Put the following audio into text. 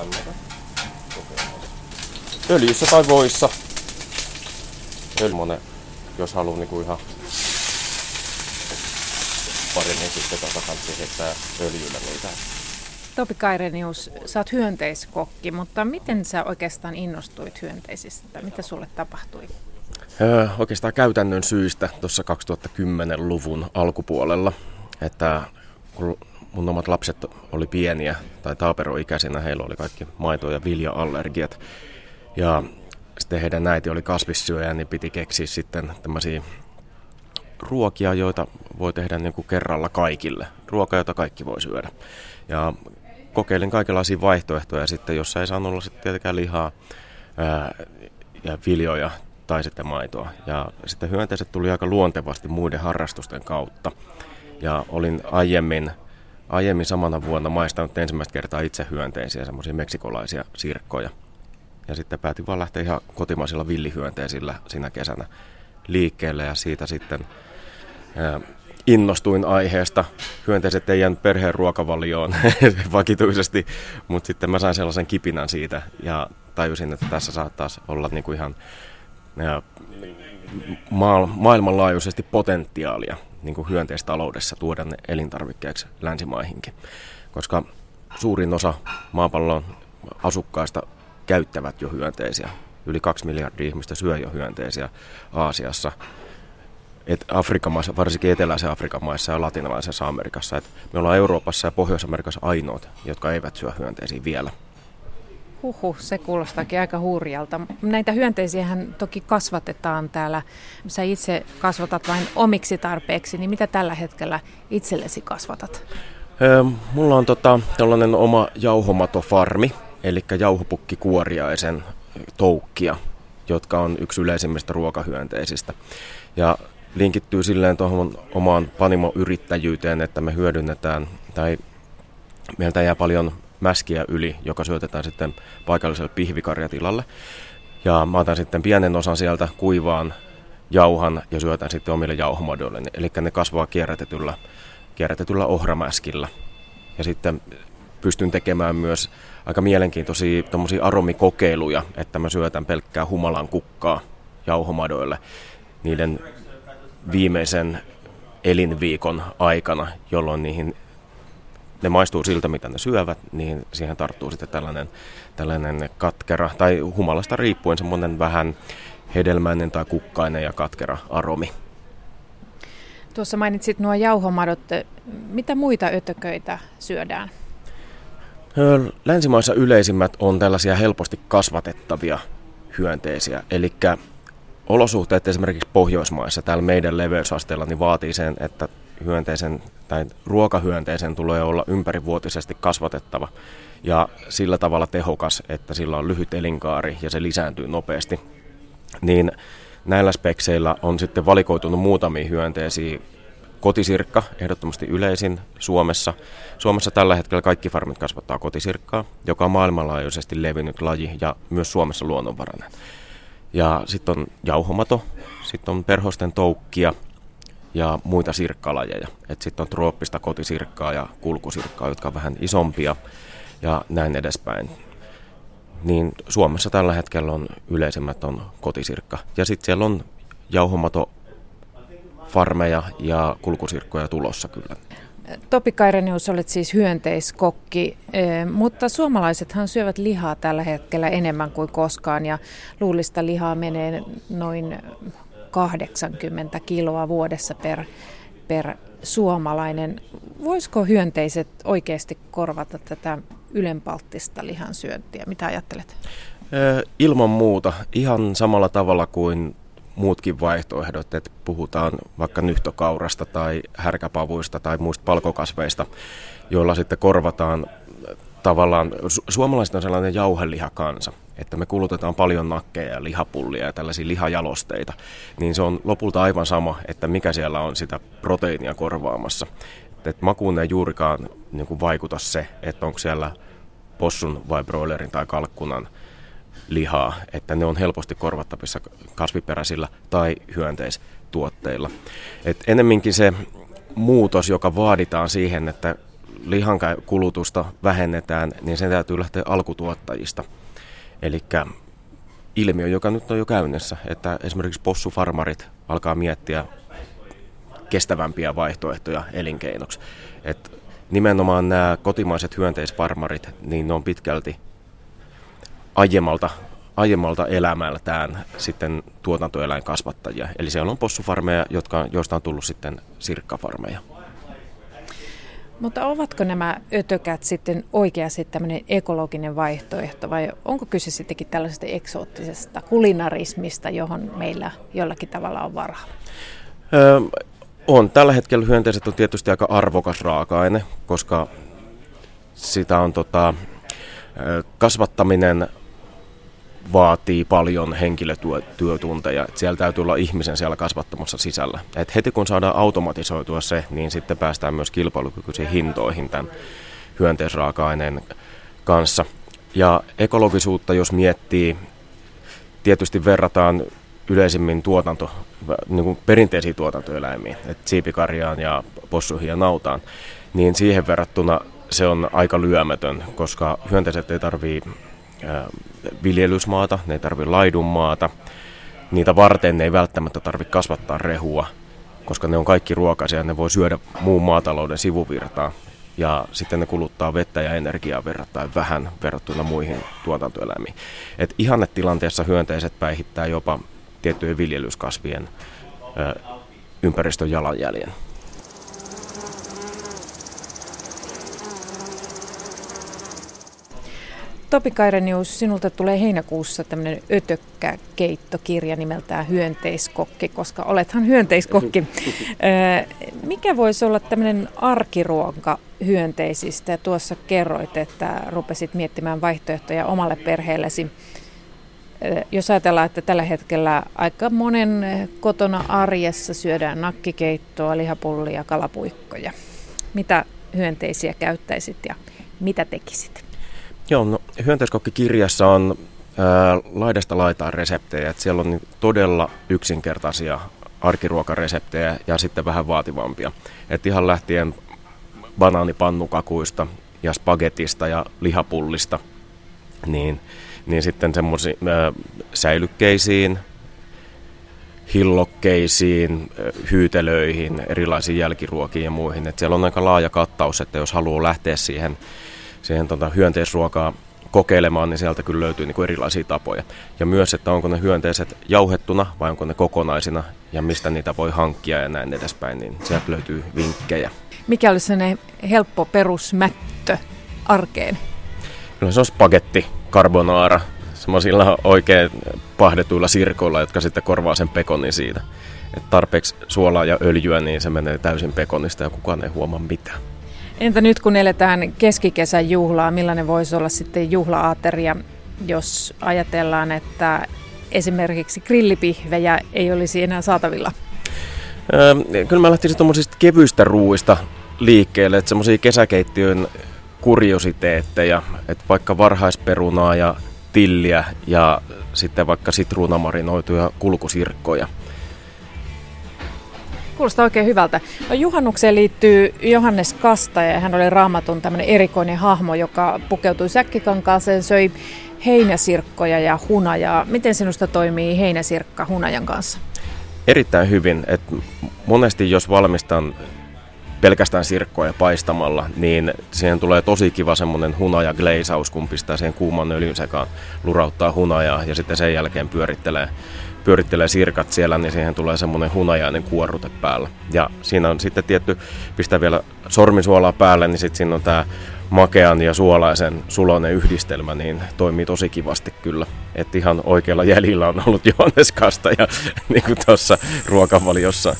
anneta kokeillaan. Öljyssä tai voissa. Öljymone, jos haluaa niinku ihan paremmin sitten takaisin heittää öljyllä niitä. Topi Kairenius, sä oot hyönteiskokki, mutta miten sä oikeastaan innostuit hyönteisistä? Mitä sulle tapahtui? Oikeastaan käytännön syistä tuossa 2010-luvun alkupuolella, että kun mun omat lapset oli pieniä tai taaperoikäisenä, heillä oli kaikki maito- ja vilja-allergiat ja sitten heidän äiti oli kasvissyöjä, niin piti keksiä sitten tämmöisiä ruokia, joita voi tehdä niin kuin kerralla kaikille. Ruoka, jota kaikki voi syödä. Ja kokeilin kaikenlaisia vaihtoehtoja sitten, jossa ei saanut olla sitten tietenkään lihaa ja viljoja tai sitten maitoa. Ja sitten hyönteiset tuli aika luontevasti muiden harrastusten kautta. Ja olin aiemmin samana vuonna maistanut ensimmäistä kertaa itse hyönteisiä, semmoisia meksikolaisia sirkkoja. Ja sitten päätin vaan lähteä ihan kotimaisilla villihyönteisillä sinä kesänä liikkeelle ja siitä sitten innostuin aiheesta. Hyönteiset ei jäänyt perheen ruokavalioon vakituisesti, mutta sitten mä sain sellaisen kipinän siitä ja tajusin, että tässä saattaisi olla niinku ihan maailmanlaajuisesti potentiaalia niinku hyönteistaloudessa tuoda ne elintarvikkeeksi länsimaihinkin, koska suurin osa maapallon asukkaista käyttävät jo hyönteisiä. Yli 2 miljardia ihmistä syö jo hyönteisiä Aasiassa, Afrikan maissa, varsinkin eteläisen Afrikan maissa ja latinalaisessa Amerikassa. Et me ollaan Euroopassa ja Pohjois-Amerikassa ainoat, jotka eivät syö hyönteisiä vielä. Huhhuh, se kuulostaakin aika hurjalta. Näitä hyönteisiähän toki kasvatetaan täällä. Sä itse kasvatat vain omiksi tarpeeksi, niin mitä tällä hetkellä itsellesi kasvatat? Mulla on tällainen oma jauhomatofarmi, eli jauhopukkikuoriaisen toukkia, jotka on yksi yleisimmistä ruokahyönteisistä. Ja linkittyy silleen tuohon omaan panimoyrittäjyyteen, että me hyödynnetään, tai meiltä jää paljon mäskiä yli, joka syötetään sitten paikalliselle pihvikarjatilalle. Ja mä otan sitten pienen osan sieltä, kuivaan jauhan ja syötän sitten omille jauhomadoille. Eli ne kasvaa kierrätetyllä ohramäskillä. Ja sitten pystyn tekemään myös aika mielenkiintoisia tommosia aromikokeiluja, että mä syötän pelkkää humalan kukkaa jauhomadoille niiden viimeisen elinviikon aikana, jolloin niihin, ne maistuu siltä, mitä ne syövät, niin siihen tarttuu sitten tällainen katkera, tai humalasta riippuen semmoinen vähän hedelmäinen tai kukkainen ja katkera aromi. Tuossa mainitsit nuo jauhomadot. Mitä muita ötököitä syödään? Länsimaissa yleisimmät on tällaisia helposti kasvatettavia hyönteisiä, eli olosuhteet esimerkiksi Pohjoismaissa täällä meidän leveysasteella niin vaatii sen, että hyönteisen tai ruokahyönteisen tulee olla ympärivuotisesti kasvatettava ja sillä tavalla tehokas, että sillä on lyhyt elinkaari ja se lisääntyy nopeasti. Niin näillä spekseillä on sitten valikoitunut muutamia hyönteisiä. Kotisirkka, ehdottomasti yleisin Suomessa. Suomessa tällä hetkellä kaikki farmit kasvattaa kotisirkkaa, joka on maailmanlaajuisesti levinnyt laji ja myös Suomessa luonnonvarainen. Ja sitten on jauhomato, sitten on perhosten toukkia ja muita sirkkalajeja. Sitten on trooppista kotisirkkaa ja kulkusirkkaa, jotka on vähän isompia ja näin edespäin. Niin Suomessa tällä hetkellä on yleisimmät on kotisirkka. Ja sitten siellä on jauhomato, farmeja ja kulkusirkkoja tulossa kyllä. Topi Kairenius, olet siis hyönteiskokki, mutta suomalaisethan syövät lihaa tällä hetkellä enemmän kuin koskaan ja luulista lihaa menee noin 80 kiloa vuodessa per suomalainen. Voisiko hyönteiset oikeasti korvata tätä ylenpalttista lihansyöntiä? Mitä ajattelet? Ilman muuta. Ihan samalla tavalla kuin muutkin vaihtoehdot, että puhutaan vaikka nyhtökaurasta tai härkäpavuista tai muista palkokasveista, joilla sitten korvataan tavallaan, suomalaiset on sellainen jauhelihakansa, että me kulutetaan paljon nakkeja ja lihapullia ja tällaisia lihajalosteita, niin se on lopulta aivan sama, että mikä siellä on sitä proteiinia korvaamassa. Että makuun ei juurikaan niin kuin vaikuta se, että onko siellä possun vai broilerin tai kalkkunan lihaa, että ne on helposti korvattavissa kasviperäisillä tai hyönteistuotteilla. Et enemminkin se muutos, joka vaaditaan siihen, että lihan kulutusta vähennetään, niin sen täytyy lähteä alkutuottajista. Eli ilmiö, joka nyt on jo käynnissä, että esimerkiksi possufarmarit alkaa miettiä kestävämpiä vaihtoehtoja elinkeinoksi. Et nimenomaan nämä kotimaiset hyönteisfarmarit, niin ne on pitkälti aiemmalta elämältään sitten tuotantoeläinkasvattajia. Eli siellä on possufarmeja, joista on tullut sitten sirkkafarmeja. Mutta ovatko nämä ötökät sitten oikeasti tämmöinen ekologinen vaihtoehto vai onko kyse sittenkin tällaisesta eksoottisesta kulinarismista, johon meillä jollakin tavalla on varaa? On. Tällä hetkellä hyönteiset on tietysti aika arvokas raaka-aine, koska sitä on kasvattaminen vaatii paljon henkilötyötunteja. Siellä täytyy olla ihmisen siellä kasvattamassa sisällä. Et heti kun saadaan automatisoitua se, niin sitten päästään myös kilpailukykyisiin hintoihin tämän hyönteisraaka-aineen kanssa. Ja ekologisuutta, jos miettii, tietysti verrataan yleisimmin niin kuin perinteisiin tuotantoeläimiin, että siipikarjaan ja possuihin ja nautaan, niin siihen verrattuna se on aika lyömätön, koska hyönteiset ei tarvitse viljelysmaata, ne ei tarvitse laidunmaata. Niitä varten ne ei välttämättä tarvitse kasvattaa rehua, koska ne on kaikki ruokaisia ja ne voi syödä muun maatalouden sivuvirtaa. Ja sitten ne kuluttaa vettä ja energiaa verrattain vähän verrattuna muihin tuotantoeläimiin. Et ihannetilanteessa hyönteiset päihittää jopa tiettyjen viljelyskasvien ympäristön jalanjäljen. Topi Kairenius, sinulta tulee heinäkuussa tämmöinen ötökkäkeittokirja nimeltään Hyönteiskokki, koska olethan hyönteiskokki. Mikä voisi olla tämmöinen arkiruoka hyönteisistä? Tuossa kerroit, että rupesit miettimään vaihtoehtoja omalle perheellesi. Jos ajatellaan, että tällä hetkellä aika monen kotona arjessa syödään nakkikeittoa, lihapullia, kalapuikkoja. Mitä hyönteisiä käyttäisit ja mitä tekisit? Joo, no, hyönteiskokkikirjassa on laidasta laitaan reseptejä. Et siellä on todella yksinkertaisia arkiruokareseptejä ja sitten vähän vaativampia. Et ihan lähtien banaanipannukakuista ja spagetista ja lihapullista, niin sitten semmoisiin säilykkeisiin, hillokkeisiin, hyytelöihin, erilaisiin jälkiruokiin ja muihin. Et siellä on aika laaja kattaus, että jos haluaa lähteä siihen hyönteisruokaa kokeilemaan, niin sieltä kyllä löytyy niin kuin erilaisia tapoja. Ja myös, että onko ne hyönteiset jauhettuna vai onko ne kokonaisina ja mistä niitä voi hankkia ja näin edespäin, niin sieltä löytyy vinkkejä. Mikä olisi sellainen helppo perusmättö arkeen? Kyllä se on spagetti, carbonara, semmoisilla oikein pahdetuilla sirkoilla, jotka sitten korvaa sen pekonin siitä. Et tarpeeksi suolaa ja öljyä, niin se menee täysin pekonista ja kukaan ei huomaa mitään. Entä nyt kun eletään keskikesän juhlaa, millainen voisi olla sitten juhlaateria, jos ajatellaan, että esimerkiksi grillipihvejä ei olisi enää saatavilla? Kyllä mä lähtisin tuommoisista kevyistä ruuista liikkeelle, että semmoisia kesäkeittiön kuriositeetteja, että vaikka varhaisperunaa ja tilliä ja sitten vaikka sitruunamarinoituja kulkusirkkoja. Kuulostaa oikein hyvältä. No, juhannukseen liittyy Johannes Kastaja. Hän oli Raamatun tämmöinen erikoinen hahmo, joka pukeutui säkkikankaaseen, söi heinäsirkkoja ja hunajaa. Miten sinusta toimii heinäsirkka hunajan kanssa? Erittäin hyvin. Et monesti jos valmistan pelkästään sirkkoja paistamalla, niin siihen tulee tosi kiva semmoinen hunajagleisaus, kun pistää siihen kuuman öljyn sekaan, lurauttaa hunajaa ja sitten sen jälkeen pyörittelee sirkat siellä, niin siihen tulee semmoinen hunajainen kuorrute päällä. Ja siinä on sitten pistää vielä sormisuolaa päälle, niin sitten siinä on tämä makean ja suolaisen suloinen yhdistelmä, niin toimii tosi kivasti kyllä. Että ihan oikealla jäljellä on ollut Johannes Kastaja, niin kuin tuossa ruokavaliossa.